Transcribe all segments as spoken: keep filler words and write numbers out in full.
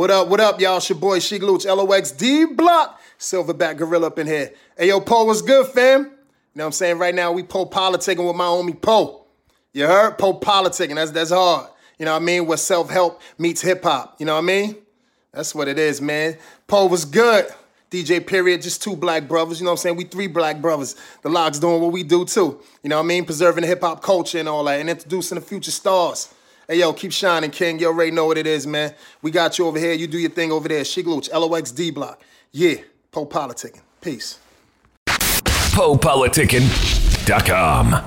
What up, what up, y'all? It's your boy, Sheik Looch, L O X, D-Block, Silverback Gorilla up in here. Hey, yo, Po, what's good, fam? You know what I'm saying? Right now, we Po Politicking with my homie Po. You heard? Po Politicking. That's, that's hard. You know what I mean? Where self-help meets hip-hop. You know what I mean? That's what it is, man. Po was good. D J Period, just two black brothers. You know what I'm saying? We three black brothers. The Locks doing what we do, too. You know what I mean? Preserving the hip-hop culture and all that and introducing the future stars. Hey, yo, keep shining, King. You already know what it is, man. We got you over here. You do your thing over there. Sheik Looch, L O X, D-Block. Yeah, Po Politickin'. Peace. Po Politickin dot com. I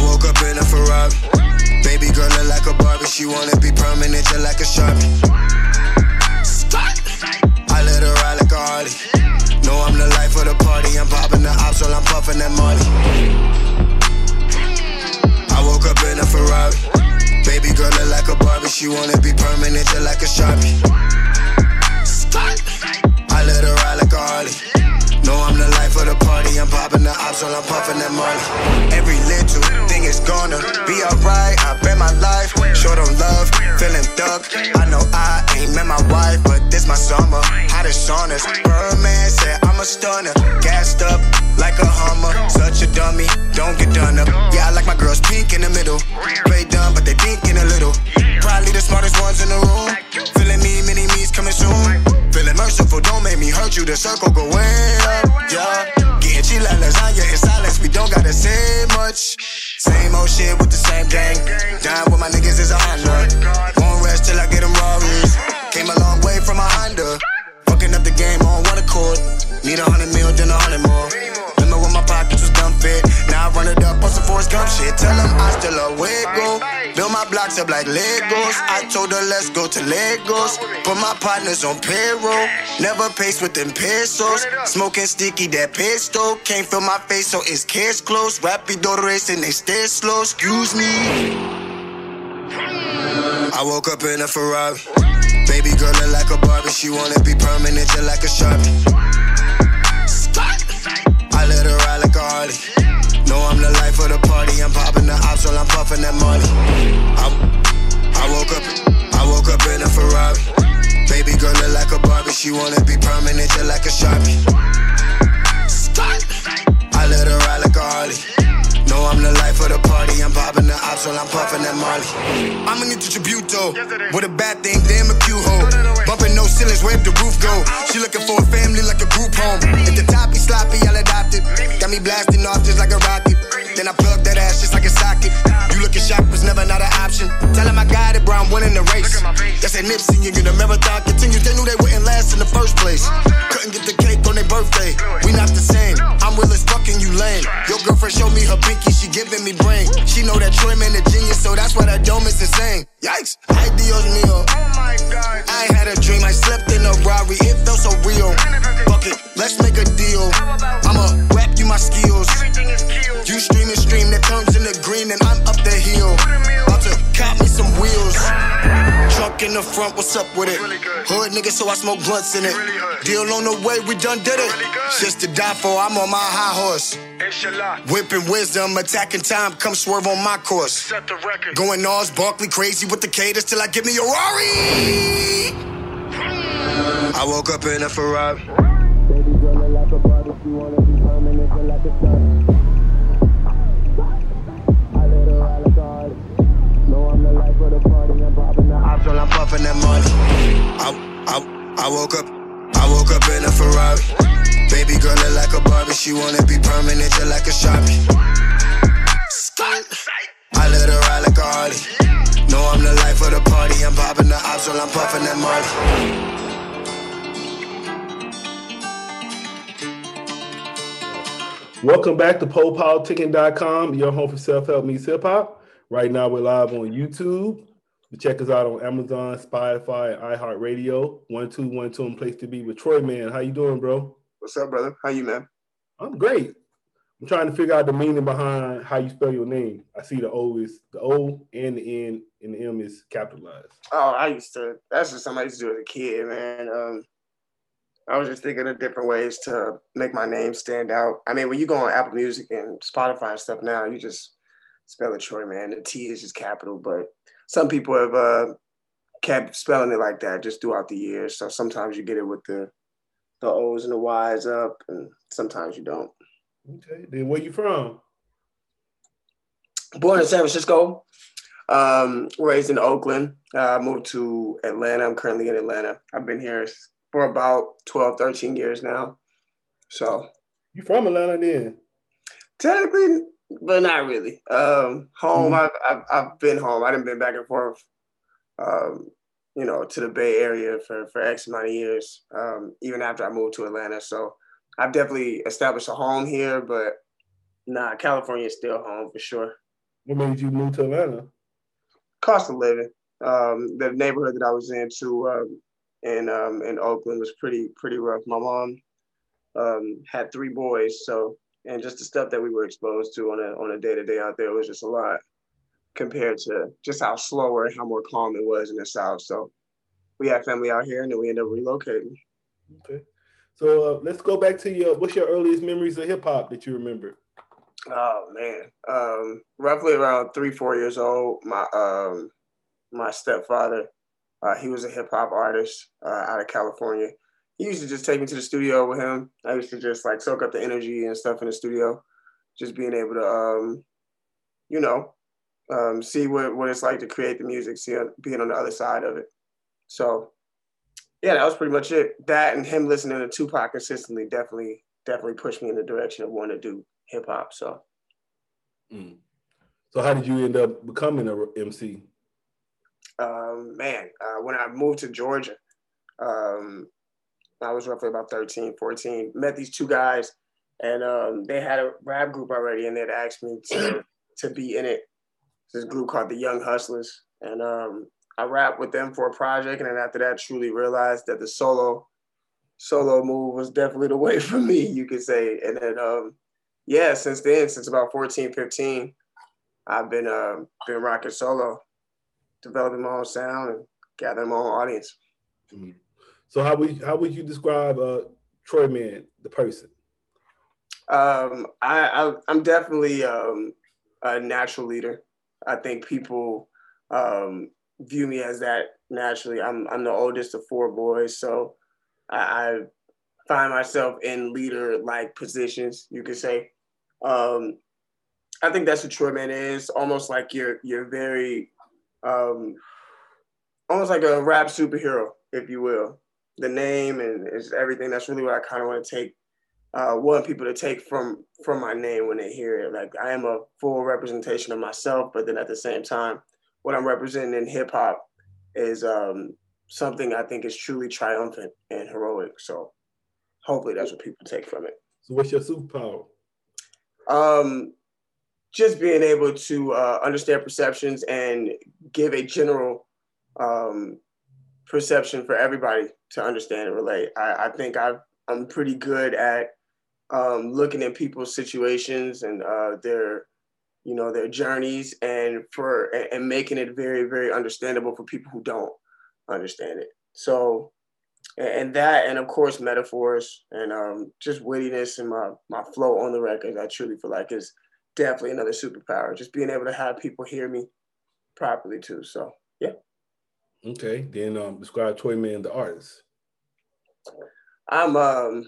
woke up in a Ferrari. Baby girl look like a Barbie. She wanna be permanent, just like a Sharpie. I let her ride like a Harley. No, I'm the life of the party. I'm popping the ops while I'm puffing that Marley. I woke up in a Ferrari. Baby girl look like a Barbie. She wanna be permanent, just like a Sharpie. I let her ride like a Harley. No, I'm the life of the party, I'm popping the ops while I'm puffing that Marley. Every little thing is gonna be alright, I bet my life. Short on love, feeling thug. I know I ain't met my wife, but this my summer. Hottest on us, Birdman said I'm a stunner. Gassed up like a Hummer, such a dummy, don't get done up. Yeah, I like my girls pink in the middle. Play dumb, but they thinking a little. Probably the smartest ones in the room. Feeling me, mini me's coming soon. Feeling merciful, don't make me hurt you. The circle go way up, yeah. Getting cheap like lasagna in silence. We don't gotta say much. Same old shit with the same gang. Dying with my niggas is a honor. Won't rest till I get them robberies. Came a long way from a Honda. Fucking up the game on one accord. Need a hundred mil, then a hundred more. Remember when my pockets was dumb fit. Now I run it up on some Forrest Gump shit. Tell them I still a wiggle. Build my blocks up like Legos. I told her let's go to Legos. Put my partners on payroll. Never pace with them pesos. Smoking sticky, that pistol. Can't feel my face, so it's kids close. Rapido racing, they stay slow. Excuse me. I woke up in a Ferrari. Baby girl look like a Barbie. She wanna be permanent, just like a Sharpie. I let her ride like a Harley. No, I'm the life of the party. I'm popping the ops while I'm puffing that Marley. I, I woke up, I woke up in a Ferrari. Baby girl look like a Barbie. She wanna be permanent, just like a Sharpie. I let her ride like a Harley. No, I'm the life of the party. I'm popping the ops while I'm puffing that Marley. I'm an intertributo with a bad thing, damn a cute hoe. Bumping no ceilings, where the roof go? She looking for a family like a group home. If the top be sloppy, I'll adopt it. Got me blasting off just like a rocket. Then I plug that ass just like a socket. You looking shocked was never not an option. Tell him I got it, bro, I'm winning the race. That's that Nipsey, you get a marathon continues. They knew they wouldn't last in the first place. Couldn't get the cake on their birthday. We not the same. I'm real as fucking you lame. Your girlfriend showed me her pinky, she giving me brain. She know that Troyman a genius, so that's why that dome is insane. Yikes, ay Dios mío. Oh my God. I had a dream, I slept in a Rari, it felt so real. Fuck it, let's make a deal. I'ma rap you my skills. You stream and stream, that turns into green, and I'm up the hill. About to cop me some wheels. Trunk in the front, what's up with it? Hood nigga, so I smoke blunts in it. Deal on the way, we done did it. Just to die for, I'm on my high horse. Whipping wisdom, attacking time, come swerve on my course. Set the record. Going Oz, Barkley, crazy with the cadence till I get me a Rari. I woke up in a Ferrari. Baby girl, I like a body, she wanna be permanent, I like a Sharpie. I let her ride like a Harley. No, I'm the life of the party, I'm popping the ops while I'm puffing that Marley. I, I, I woke up, I woke up in a Ferrari. Baby girl look like a Barbie, she wanna be permanent, just like a Sharpie. I let her ride like a Harley. No, I'm the life of the party, I'm popping the ops while I'm puffing that Marley. Welcome back to Po Politicking dot com, your home for self-help meets hip-hop. Right now we're live on YouTube. Check us out on Amazon, Spotify, iHeartRadio, one two one two and Place to Be with Troyman. How you doing, bro? What's up, brother? How you, man? I'm great. I'm trying to figure out the meaning behind how you spell your name. I see the O is the O and the N and the M is capitalized. Oh, I used to. That's just something I used to do as a kid, man. Um, I was just thinking of different ways to make my name stand out. I mean, when you go on Apple Music and Spotify and stuff now, you just spell it Troyman. The T is just capital, but some people have uh, kept spelling it like that just throughout the years. So sometimes you get it with the the O's and the Y's up, and sometimes you don't. Okay, then where you from? Born in San Francisco, um, raised in Oakland. I uh, moved to Atlanta. I'm currently in Atlanta. I've been here for about twelve, thirteen years now. So. You from Atlanta then? Technically, but not really. Um, home, mm-hmm. I've, I've, I've been home. I done been back and forth, um, you know, to the Bay Area for, for X amount of years, um, even after I moved to Atlanta. So I've definitely established a home here, but nah, California is still home for sure. What made you move to Atlanta? Cost of living. Um, the neighborhood that I was in too, um, in, um, in Oakland was pretty, pretty rough. My mom um, had three boys, so, and just the stuff that we were exposed to on a, on a day-to-day out there was just a lot compared to just how slower and how more calm it was in the South. So we had family out here and then we ended up relocating. Okay. So uh, let's go back to your, what's your earliest memories of hip hop that you remember? Oh man, um, roughly around three, four years old, my um, my stepfather, uh, he was a hip hop artist uh, out of California. He used to just take me to the studio with him. I used to just like soak up the energy and stuff in the studio, just being able to, um, you know, um, see what, what it's like to create the music, see being on the other side of it. So. Yeah, that was pretty much it. That and him listening to Tupac consistently definitely, definitely pushed me in the direction of wanting to do hip hop. So, mm. so how did you end up becoming an M C? Um, man, uh, when I moved to Georgia, um, I was roughly about thirteen, fourteen. Met these two guys, and um, they had a rap group already, and they'd asked me to to be in it. This group called the Young Hustlers, and um, I rapped with them for a project, and then after that, truly realized that the solo, solo move was definitely the way for me, you could say. And then, um, yeah, since then, since about fourteen, fifteen, I've been uh, been rocking solo, developing my own sound, and gathering my own audience. Mm-hmm. So, how would how would you describe uh, Troyman, the person? Um, I, I I'm definitely um, a natural leader. I think people. Um, view me as that naturally. I'm I'm the oldest of four boys, so I, I find myself in leader-like positions, you could say. Um, I think that's what Troyman is, almost like you're you're very, um, almost like a rap superhero, if you will. The name and it's everything. That's really what I kind of want to take, uh, want people to take from from my name when they hear it. Like I am a full representation of myself, but then at the same time, what I'm representing in hip hop is um, something I think is truly triumphant and heroic. So hopefully that's what people take from it. So what's your superpower? Um, just being able to uh, understand perceptions and give a general um, perception for everybody to understand and relate. I, I think I've, I'm pretty good at um, looking at people's situations and uh, their you know, their journeys and for, and making it very, very understandable for people who don't understand it. So, and that, and of course, metaphors and um, just wittiness and my, my flow on the record, I truly feel like is definitely another superpower, just being able to have people hear me properly too. So, yeah. Okay, then um, describe Troyman, the artist. I'm, um,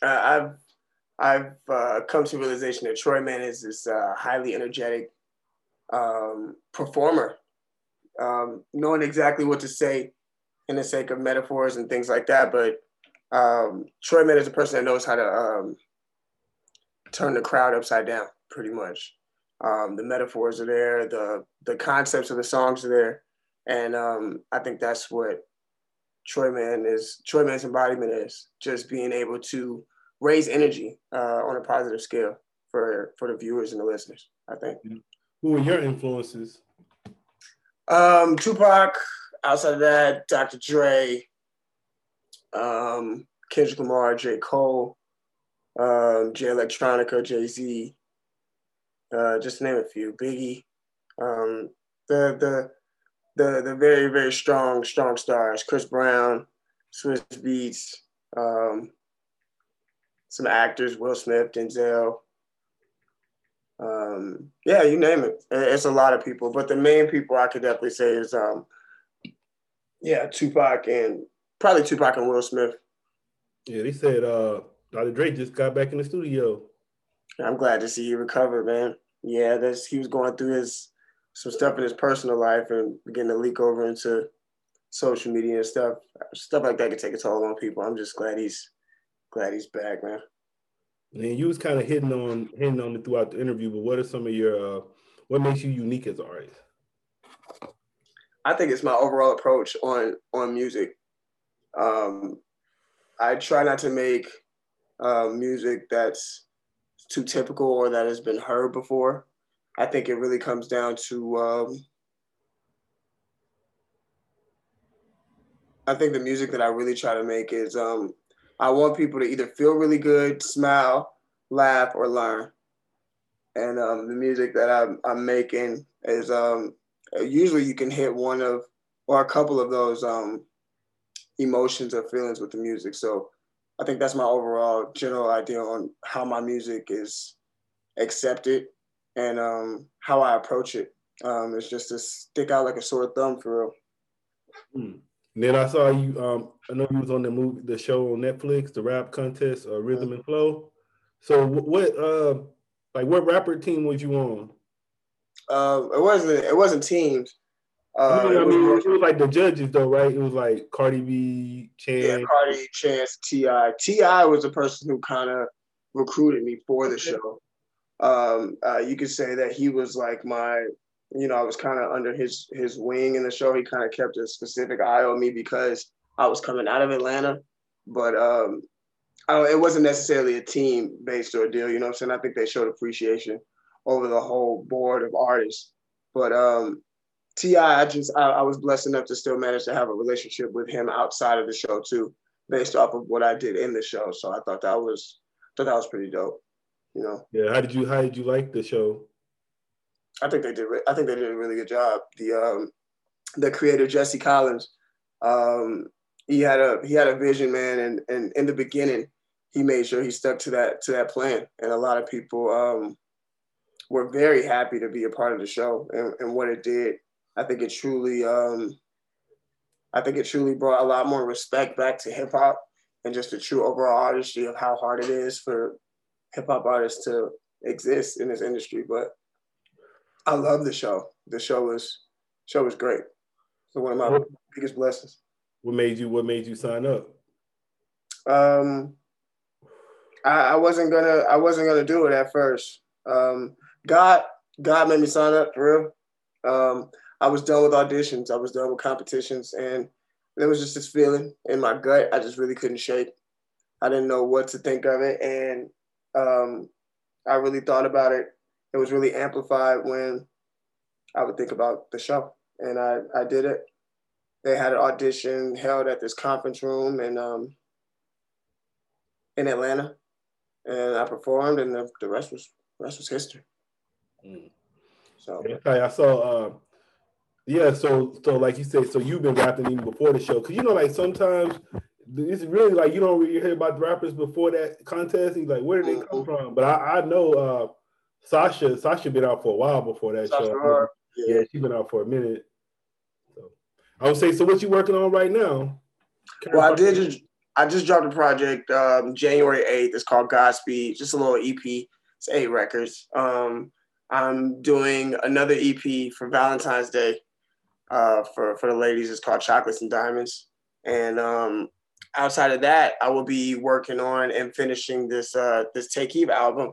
I, I've, I've uh, come to the realization that Troyman is this uh, highly energetic um, performer, um, knowing exactly what to say in the sake of metaphors and things like that. But um, Troyman is a person that knows how to um, turn the crowd upside down, pretty much. Um, the metaphors are there, the the concepts of the songs are there, and um, I think that's what Troyman is. Troyman's embodiment is just being able to raise energy uh, on a positive scale for, for the viewers and the listeners, I think. Who were your influences? Um, Tupac, outside of that, Doctor Dre, um, Kendrick Lamar, J. Cole, um, Jay Electronica, Jay-Z, uh, just to name a few, Biggie, um, the the the the very very strong strong stars, Chris Brown, Swizz Beatz, um, some actors, Will Smith, Denzel. Um, yeah, you name it. It's a lot of people, but the main people I could definitely say is, um, yeah, Tupac and probably Tupac and Will Smith. Yeah, they said uh, Doctor Dre just got back in the studio. I'm glad to see he recovered, man. Yeah, that's he was going through his some stuff in his personal life and beginning to leak over into social media and stuff. Stuff like that could take a toll on people. I'm just glad he's glad he's back, man. And you was kind of hitting on hitting on it throughout the interview, but what are some of your, uh, what makes you unique as an artist? I think it's my overall approach on on music. Um, I try not to make uh, music that's too typical or that has been heard before. I think it really comes down to, um, I think the music that I really try to make is, um, I want people to either feel really good, smile, laugh, or learn. And um, the music that I'm, I'm making is um, usually you can hit one of or a couple of those um, emotions or feelings with the music. So I think that's my overall general idea on how my music is accepted and um, how I approach it. Um, it's just to stick out like a sore thumb for real. Mm. And then I saw you, um, I know you was on the movie, the show on Netflix, the rap contest, uh, Rhythm and Flow. So what, uh, like what rapper team was you on? Uh, it wasn't, it wasn't teams. Uh, I mean, I mean, it was like the judges though, right? It was like Cardi B, Chance. Yeah, Cardi, Chance, T I T I was the person who kind of recruited me for the show. Um, uh, you could say that he was like my, you know, I was kind of under his his wing in the show. He kind of kept a specific eye on me because I was coming out of Atlanta, but um, I, it wasn't necessarily a team-based ordeal, you know what I'm saying? I think they showed appreciation over the whole board of artists. But um, T I, I just, I, I was blessed enough to still manage to have a relationship with him outside of the show too, based off of what I did in the show. So I thought that was, I thought that was pretty dope, you know? Yeah, how did you, how did you like the show? I think they did. I think they did a really good job. The um, the creator Jesse Collins, um, he had a he had a vision, man, and and in the beginning, he made sure he stuck to that to that plan. And a lot of people um, were very happy to be a part of the show and, and what it did. I think it truly, um, I think it truly brought a lot more respect back to hip hop and just the true overall artistry of how hard it is for hip hop artists to exist in this industry, but. I love the show. The show was show was great. So one of my what, biggest blessings. What made you What made you sign up? Um, I, I wasn't gonna I wasn't gonna do it at first. Um, God God made me sign up for real. Um, I was done with auditions. I was done with competitions, and there was just this feeling in my gut. I just really couldn't shake. I didn't know what to think of it, and um, I really thought about it. It was really amplified when I would think about the show, and I, I did it. They had an audition held at this conference room in, um, in Atlanta, and I performed, and the, the rest was rest was history. Mm. So okay, I saw, uh, yeah. So so like you said, so you've been rapping even before the show, because you know, like sometimes it's really like you don't really hear about rappers before that contest. And you're like, where did they mm-hmm. come from? But I, I know. Uh, Sasha, Sasha been out for a while before that Sasha show. Yeah, yeah, she's been out for a minute. So I would say, so what you working on right now? Can well, I, I did just, I just dropped a project um, January eighth. It's called Godspeed, just a little E P. It's eight records. Um, I'm doing another E P for Valentine's Day uh, for, for the ladies. It's called Chocolates and Diamonds. And um, outside of that, I will be working on and finishing this, uh, this Take Heap album.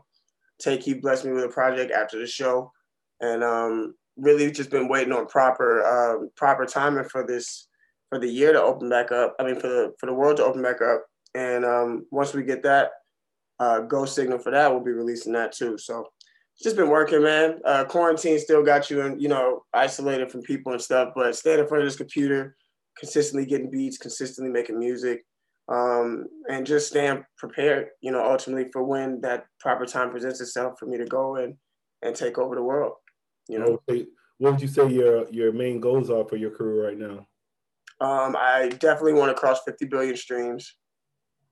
Take Heap blessed me with a project after the show, and um, really just been waiting on proper uh, proper timing for this for the year to open back up. I mean, for the for the world to open back up, and um, once we get that uh, go signal for that, we'll be releasing that too. So just been working, man. Uh, quarantine still got you, in, you know, isolated from people and stuff, but staying in front of this computer, consistently getting beats, consistently making music. um, and just staying prepared, you know, ultimately for when that proper time presents itself for me to go and and take over the world, you know. Okay. What would you say your your main goals are for your career right now? Um, I definitely want to cross fifty billion streams.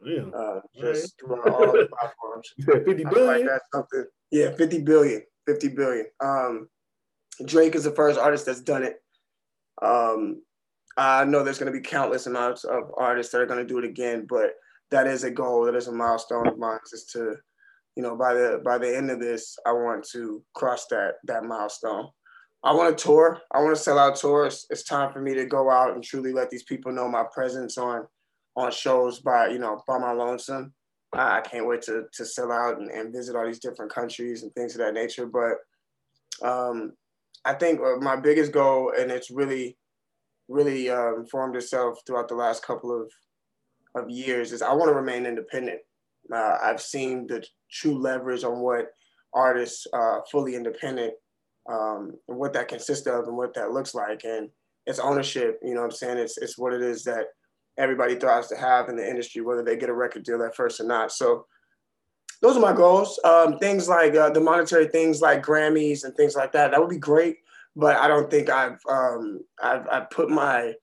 Yeah, uh, just right. throughout all the platforms. You said fifty billion? Like that's something. Yeah, fifty billion. fifty billion. Um, Drake is the first artist that's done it. Um, I know there's going to be countless amounts of artists that are going to do it again, but that is a goal. That is a milestone of mine. Is to, you know, by the by the end of this, I want to cross that that milestone. I want to tour. I want to sell out tours. It's time for me to go out and truly let these people know my presence on on shows by, you know, by my lonesome. I, I can't wait to to sell out and, and visit all these different countries and things of that nature. But um, I think my biggest goal, and it's really, really um, formed itself throughout the last couple of of years, is I want to remain independent. Uh, I've seen the true leverage on what artists uh, fully independent um and what that consists of and what that looks like, and it's ownership, you know what I'm saying? It's it's what it is that everybody thrives to have in the industry, whether they get a record deal at first or not. So those are my goals. Um things like uh, the monetary things like Grammys and things like that, that would be great, but I don't think I've um I've, I've put my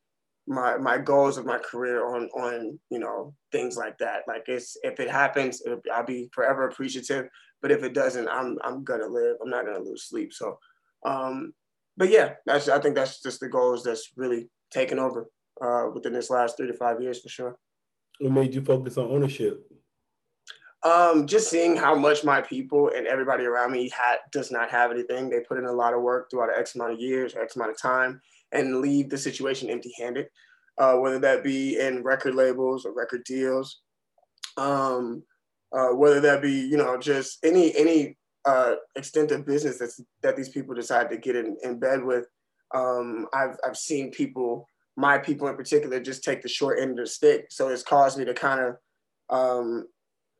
my my goals of my career on on you know, things like that. Like, it's if it happens, it'll, I'll be forever appreciative, but if it doesn't, I'm I'm gonna live. I'm not gonna lose sleep. So, um, but yeah, that's I think that's just the goals that's really taken over uh, within this last three to five years for sure. What made you focus on ownership? Um, just seeing how much my people and everybody around me had does not have anything. They put in a lot of work throughout an X amount of years, X amount of time, and leave the situation empty-handed, uh, whether that be in record labels or record deals. Um, Uh, whether that be, you know, just any any uh, extent of business that's, that these people decide to get in, in bed with. Um, I've, I've seen people, my people in particular, just take the short end of the stick. So it's caused me to kind of um,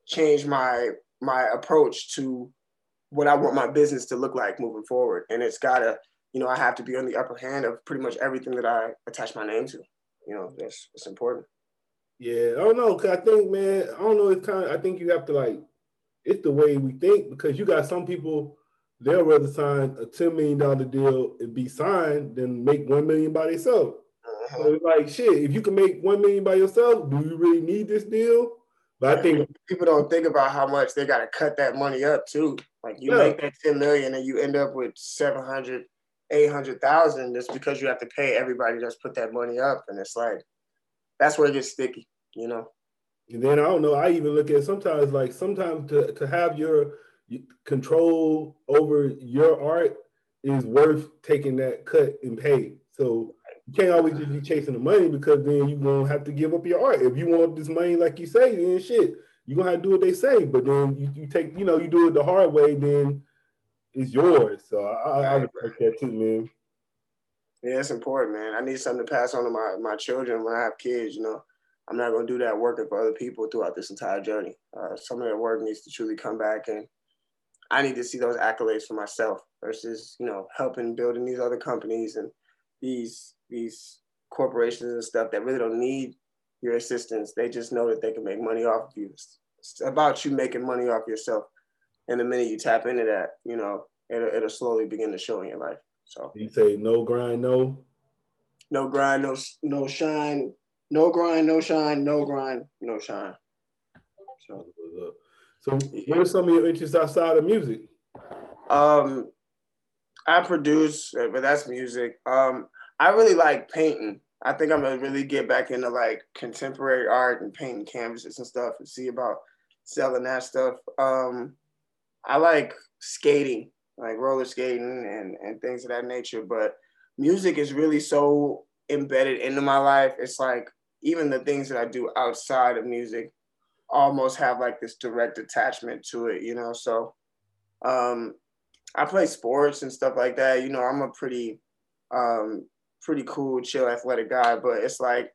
change my, my approach to what I want my business to look like moving forward. And it's got to, you know, I have to be on the upper hand of pretty much everything that I attach my name to. You know, that's, that's important. Yeah, I don't know, cause I think, man, I don't know, it's kind of, I think you have to, like, it's the way we think, because you got some people, they'll rather sign a ten million dollar deal and be signed than make one million by themselves. Uh-huh. So it's like, shit, if you can make one million by yourself, do you really need this deal? But I think people don't think about how much they got to cut that money up too. Like, you yeah. make that ten million and you end up with seven hundred, eight hundred thousand, that's because you have to pay everybody that's put that money up, and it's like, that's where it gets sticky, you know? And then, I don't know, I even look at sometimes, like, sometimes to, to have your control over your art is worth taking that cut and pay. So you can't always just be chasing the money, because then you're going to have to give up your art. If you want this money, like you say, then shit, you're going to have to do what they say. But then you, you take, you know, you do it the hard way, then it's yours. So I, I, I respect that too, man. Yeah, it's important, man. I need something to pass on to my, my children when I have kids, you know. I'm not going to do that working for other people throughout this entire journey. Uh, some of that work needs to truly come back, and I need to see those accolades for myself versus, you know, helping building these other companies and these these corporations and stuff that really don't need your assistance. They just know that they can make money off of you. It's about you making money off yourself. And the minute you tap into that, you know, it'll, it'll slowly begin to show in your life. So you say no grind, no, no grind, no no shine, no grind, no shine, no grind, no shine. So, so what are some of your interests outside of music? Um, I produce, but that's music. Um, I really like painting. I think I'm gonna really get back into like contemporary art and painting canvases and stuff, and see about selling that stuff. Um, I like skating, like roller skating and, and things of that nature. But music is really so embedded into my life. It's like, even the things that I do outside of music almost have like this direct attachment to it, you know? So um, I play sports and stuff like that. You know, I'm a pretty, um, pretty cool, chill, athletic guy, but it's like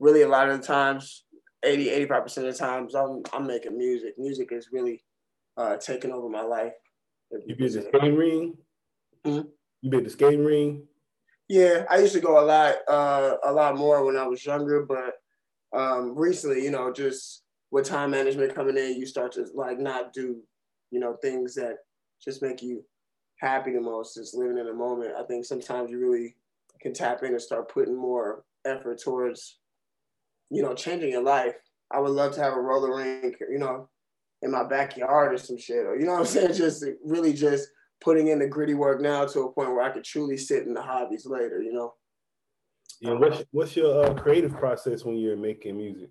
really a lot of the times, eighty, eighty-five percent of the times I'm, I'm making music. Music is really uh, taking over my life. You been to the skating ring? Mm-hmm. You been to the skating ring? Yeah, I used to go a lot, uh, a lot more when I was younger, but um, recently, you know, just with time management coming in, you start to like not do, you know, things that just make you happy the most, just living in the moment. I think sometimes you really can tap in and start putting more effort towards, you know, changing your life. I would love to have a roller rink, you know, in my backyard or some shit, or, you know what I'm saying? Just really just putting in the gritty work now to a point where I could truly sit in the hobbies later, you know? Yeah, what's, what's your uh, creative process when you're making music?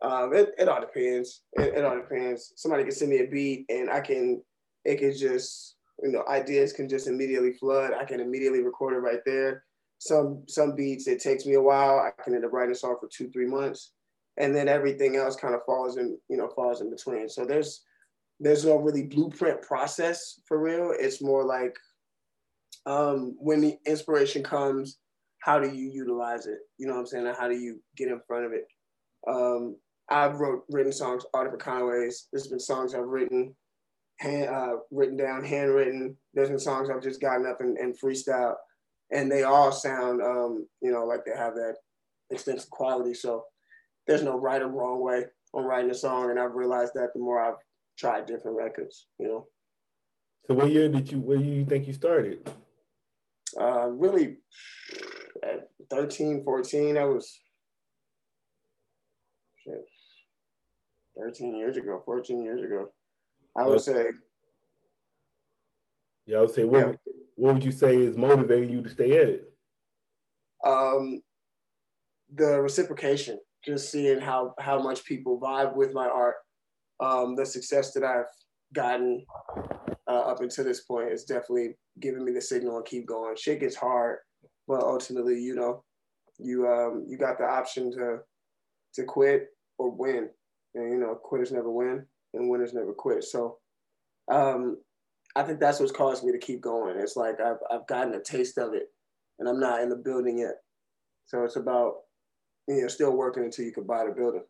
Um, it, it all depends. It, it all depends. Somebody can send me a beat and I can, it can just, you know, ideas can just immediately flood. I can immediately record it right there. Some, some beats, it takes me a while. I can end up writing a song for two, three months. And then everything else kind of falls in, you know, falls in between. So there's, there's no really blueprint process for real. It's more like um, when the inspiration comes, how do you utilize it? You know what I'm saying? And how do you get in front of it? Um, I've wrote written songs all different kind of ways. There's been songs I've written, hand, uh, written down, handwritten. There's been songs I've just gotten up and, and freestyled, and they all sound, um, you know, like they have that extensive quality. So there's no right or wrong way on writing a song, and I've realized that the more I've tried different records, you know. So what year did you, where do you think you started? Uh, really, at thirteen, fourteen, that was shit, thirteen years ago, fourteen years ago. I would say. Yeah, I would say, what, yeah. what would you say is motivating you to stay at it? Um, the reciprocation. Just seeing how, how much people vibe with my art, um, the success that I've gotten uh, up until this point is definitely giving me the signal to keep going. Shit gets hard, but ultimately, you know, you um, you got the option to to quit or win, and you know, quitters never win, and winners never quit. So, um, I think that's what's caused me to keep going. It's like I've I've gotten a taste of it, and I'm not in the building yet. So it's about, you know, still working until you can buy the building.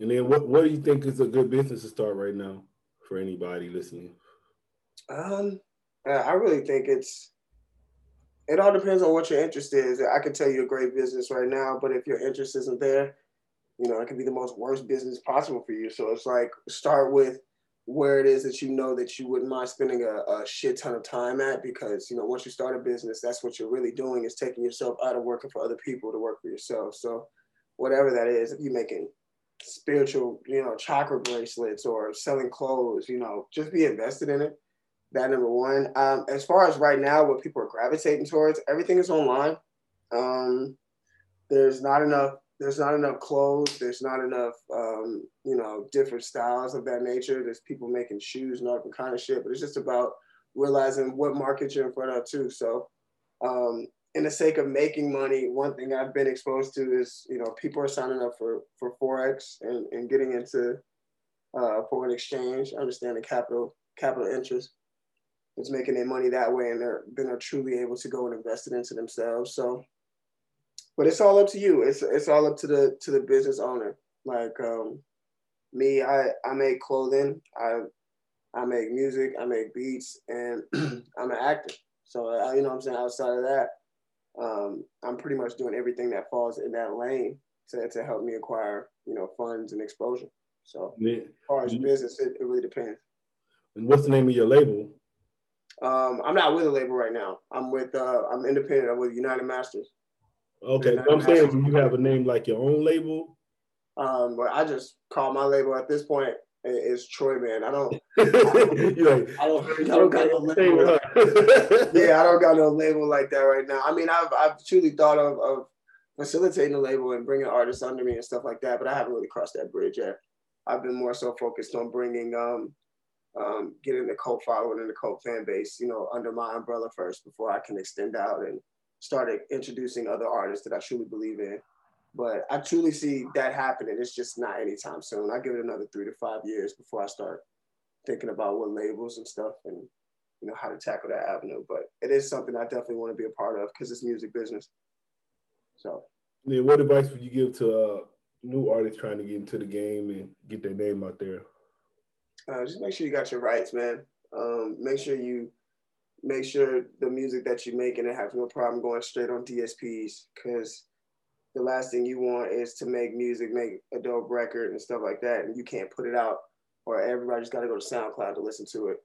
And then what, what do you think is a good business to start right now for anybody listening? Um, I really think it's, it all depends on what your interest is. I can tell you a great business right now, but if your interest isn't there, you know, it can be the most worst business possible for you. So it's like, start with where it is that you know that you wouldn't mind spending a, a shit ton of time at, because, you know, once you start a business, that's what you're really doing, is taking yourself out of working for other people to work for yourself. So whatever that is, if you're making spiritual, you know, chakra bracelets or selling clothes, you know, just be invested in it. That number one. Um, as far as right now, what people are gravitating towards, everything is online. Um, there's not enough There's not enough clothes. There's not enough, um, you know, different styles of that nature. There's people making shoes and all that kind of shit, but it's just about realizing what market you're in front of too. So um, in the sake of making money, one thing I've been exposed to is, you know, people are signing up for, for Forex and, and getting into uh, foreign exchange, understanding capital, capital interest. It's making their money that way, and they're, then they're truly able to go and invest it into themselves. So, but it's all up to you. It's it's all up to the to the business owner. Like um, me, I, I make clothing. I I make music. I make beats, and I'm an actor. So I, you know what I'm saying. Outside of that, um, I'm pretty much doing everything that falls in that lane to to help me acquire, you know, funds and exposure. So yeah. As far as business, it, it really depends. And what's the name of your label? Um, I'm not with a label right now. I'm with uh, I'm independent. I'm with United Masters. Okay, I'm saying, do you have a name like your own label? Um, but I just call my label at this point is Troyman. I don't, I don't, like, I don't, I don't got no label. Like, yeah, I don't got no label like that right now. I mean, I've I've truly thought of of facilitating a label and bringing artists under me and stuff like that, but I haven't really crossed that bridge yet. I've been more so focused on bringing um, um, getting the cult following and the cult fan base, you know, under my umbrella first before I can extend out and started introducing other artists that I truly believe in. But I truly see that happening. It's just not anytime soon. I give it another three to five years before I start thinking about what labels and stuff and, you know, how to tackle that avenue. But it is something I definitely want to be a part of because it's music business. So. Yeah, what advice would you give to uh, new artists trying to get into the game and get their name out there? Uh, just make sure you got your rights, man. Um, make sure you Make sure the music that you're making, it has no problem going straight on D S Ps, because the last thing you want is to make music, make a dope record and stuff like that, and you can't put it out, or everybody's got to go to SoundCloud to listen to it.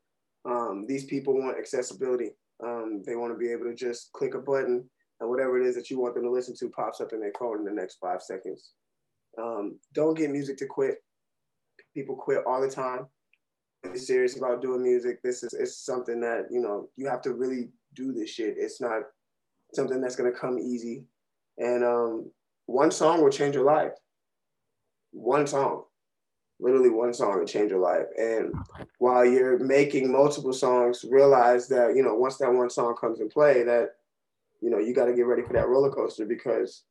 Um, these people want accessibility. Um, they want to be able to just click a button and whatever it is that you want them to listen to pops up in their phone in the next five seconds. Um, don't get music to quit. People quit all the time. Be serious about doing music. This is it's something that, you know, you have to really do this shit. It's not something that's going to come easy. And um, one song will change your life. One song. Literally one song will change your life. And while you're making multiple songs, realize that, you know, once that one song comes in play, that, you know, you got to get ready for that roller coaster, because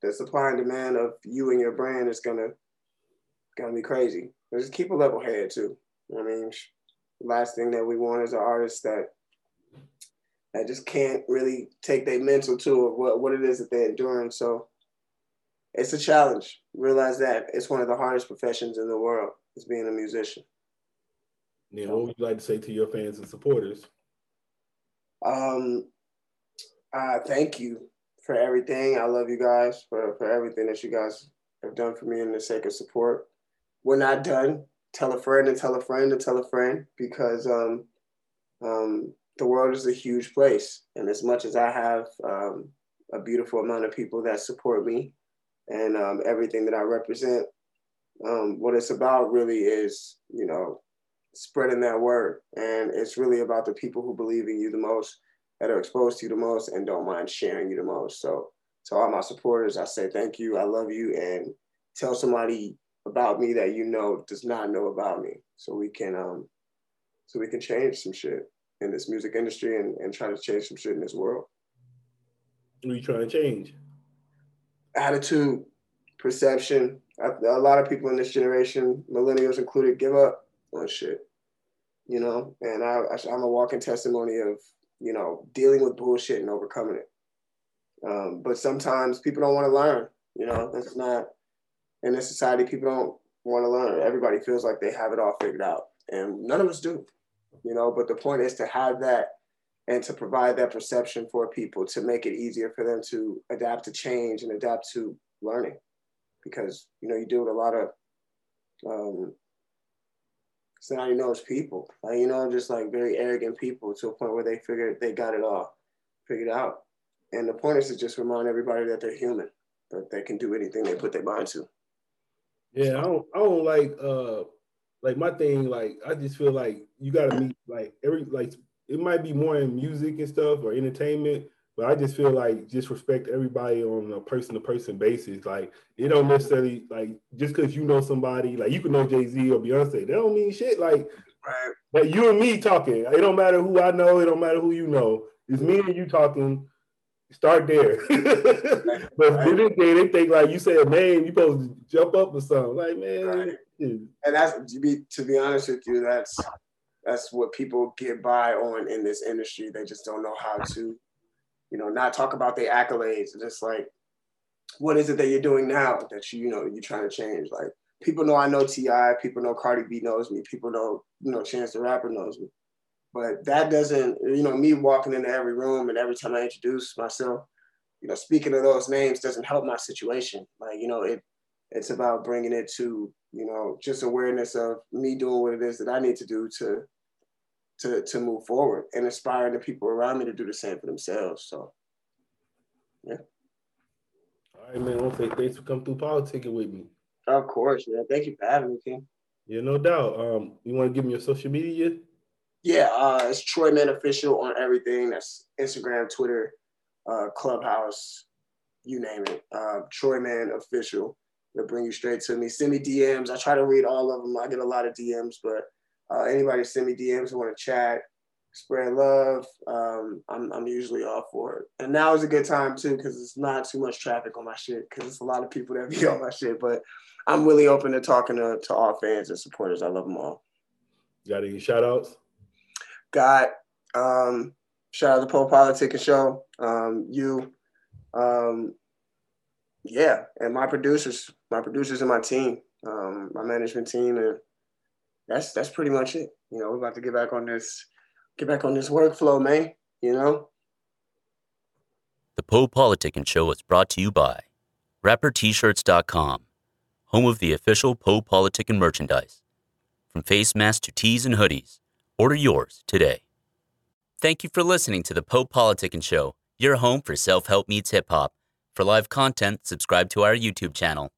the supply and demand of you and your brand is going to gonna be crazy. But just keep a level head too. I mean, the last thing that we want is an artist that that just can't really take their mental to of what, what it is that they're enduring. So it's a challenge. Realize that it's one of the hardest professions in the world, is being a musician. Now, what would you like to say to your fans and supporters? Um, uh, thank you for everything. I love you guys for, for everything that you guys have done for me in the sake of support. We're not done. Tell a friend and tell a friend and tell a friend, because um, um, the world is a huge place. And as much as I have um, a beautiful amount of people that support me and um, everything that I represent, um, what it's about really is, you know, spreading that word. And it's really about the people who believe in you the most, that are exposed to you the most and don't mind sharing you the most. So to all my supporters, I say thank you, I love you, and tell somebody about me that you know does not know about me, so we can um so we can change some shit in this music industry, and, and try to change some shit in this world. What are you trying to change? Attitude, perception. I, a lot of people in this generation, millennials included, give up on shit, you know, and I, I, I'm a walking testimony of, you know, dealing with bullshit and overcoming it. Um, but sometimes people don't want to learn, you know. That's not in this society, people don't want to learn. Everybody feels like they have it all figured out, and none of us do, you know. But the point is to have that and to provide that perception for people, to make it easier for them to adapt to change and adapt to learning, because, you know, you deal with a lot of um, so now, you know, it's people, like, you know, just like very arrogant people, to a point where they figure they got it all figured out. And the point is to just remind everybody that they're human, that they can do anything they put their mind to. Yeah, I don't, I don't like, uh, like my thing, like, I just feel like you gotta meet, like, every, like, it might be more in music and stuff or entertainment, but I just feel like just respect everybody on a person-to-person basis. Like, it don't necessarily, like, just because you know somebody, like, you can know Jay-Z or Beyonce, that don't mean shit. Like, right. But you and me talking, it don't matter who I know, it don't matter who you know. It's me and you talking. Start there. But right. Then they, they think, like, you say a name, you supposed to jump up or something. Like, man. Right. And that's, to be, to be honest with you, that's that's what people get by on in this industry. They just don't know how to, you know, not talk about their accolades. Just like, what is it that you're doing now that you, you know, you're trying to change? Like, people know I know T I, people know Cardi B knows me, people know, you know, Chance the Rapper knows me. But that doesn't, you know, me walking into every room and every time I introduce myself, you know, speaking of those names doesn't help my situation. Like, you know, it it's about bringing it to, you know, just awareness of me doing what it is that I need to do to to to move forward, and inspiring the people around me to do the same for themselves. So, yeah. All right, man. I want to say thanks for coming through politicking with me. Of course, man. Thank you for having me, King. Yeah, no doubt. Um, you want to give me your social media? Yeah, uh, it's Troyman Official on everything. That's Instagram, Twitter, uh, Clubhouse, you name it. Uh, Troyman Official. They'll bring you straight to me. Send me D Ms. I try to read all of them. I get a lot of D Ms, but uh, anybody send me D Ms who want to chat, spread love, um, I'm, I'm usually all for it. And now is a good time, too, because it's not too much traffic on my shit, because it's a lot of people that be on my shit. But I'm really open to talking to, to all fans and supporters. I love them all. You got any shout-outs? Got um, shout out to the Po Politickin show, um, you, um, yeah, and my producers, my producers and my team, um, my management team, and that's that's pretty much it. You know, we're about to get back on this, get back on this workflow, man. You know, the Po Politickin show is brought to you by rapper t shirts dot com, home of the official Po Politickin merchandise. From face masks to tees and hoodies, order yours today. Thank you for listening to the Po Politickin Show, your home for self-help meets hip-hop. For live content, subscribe to our YouTube channel.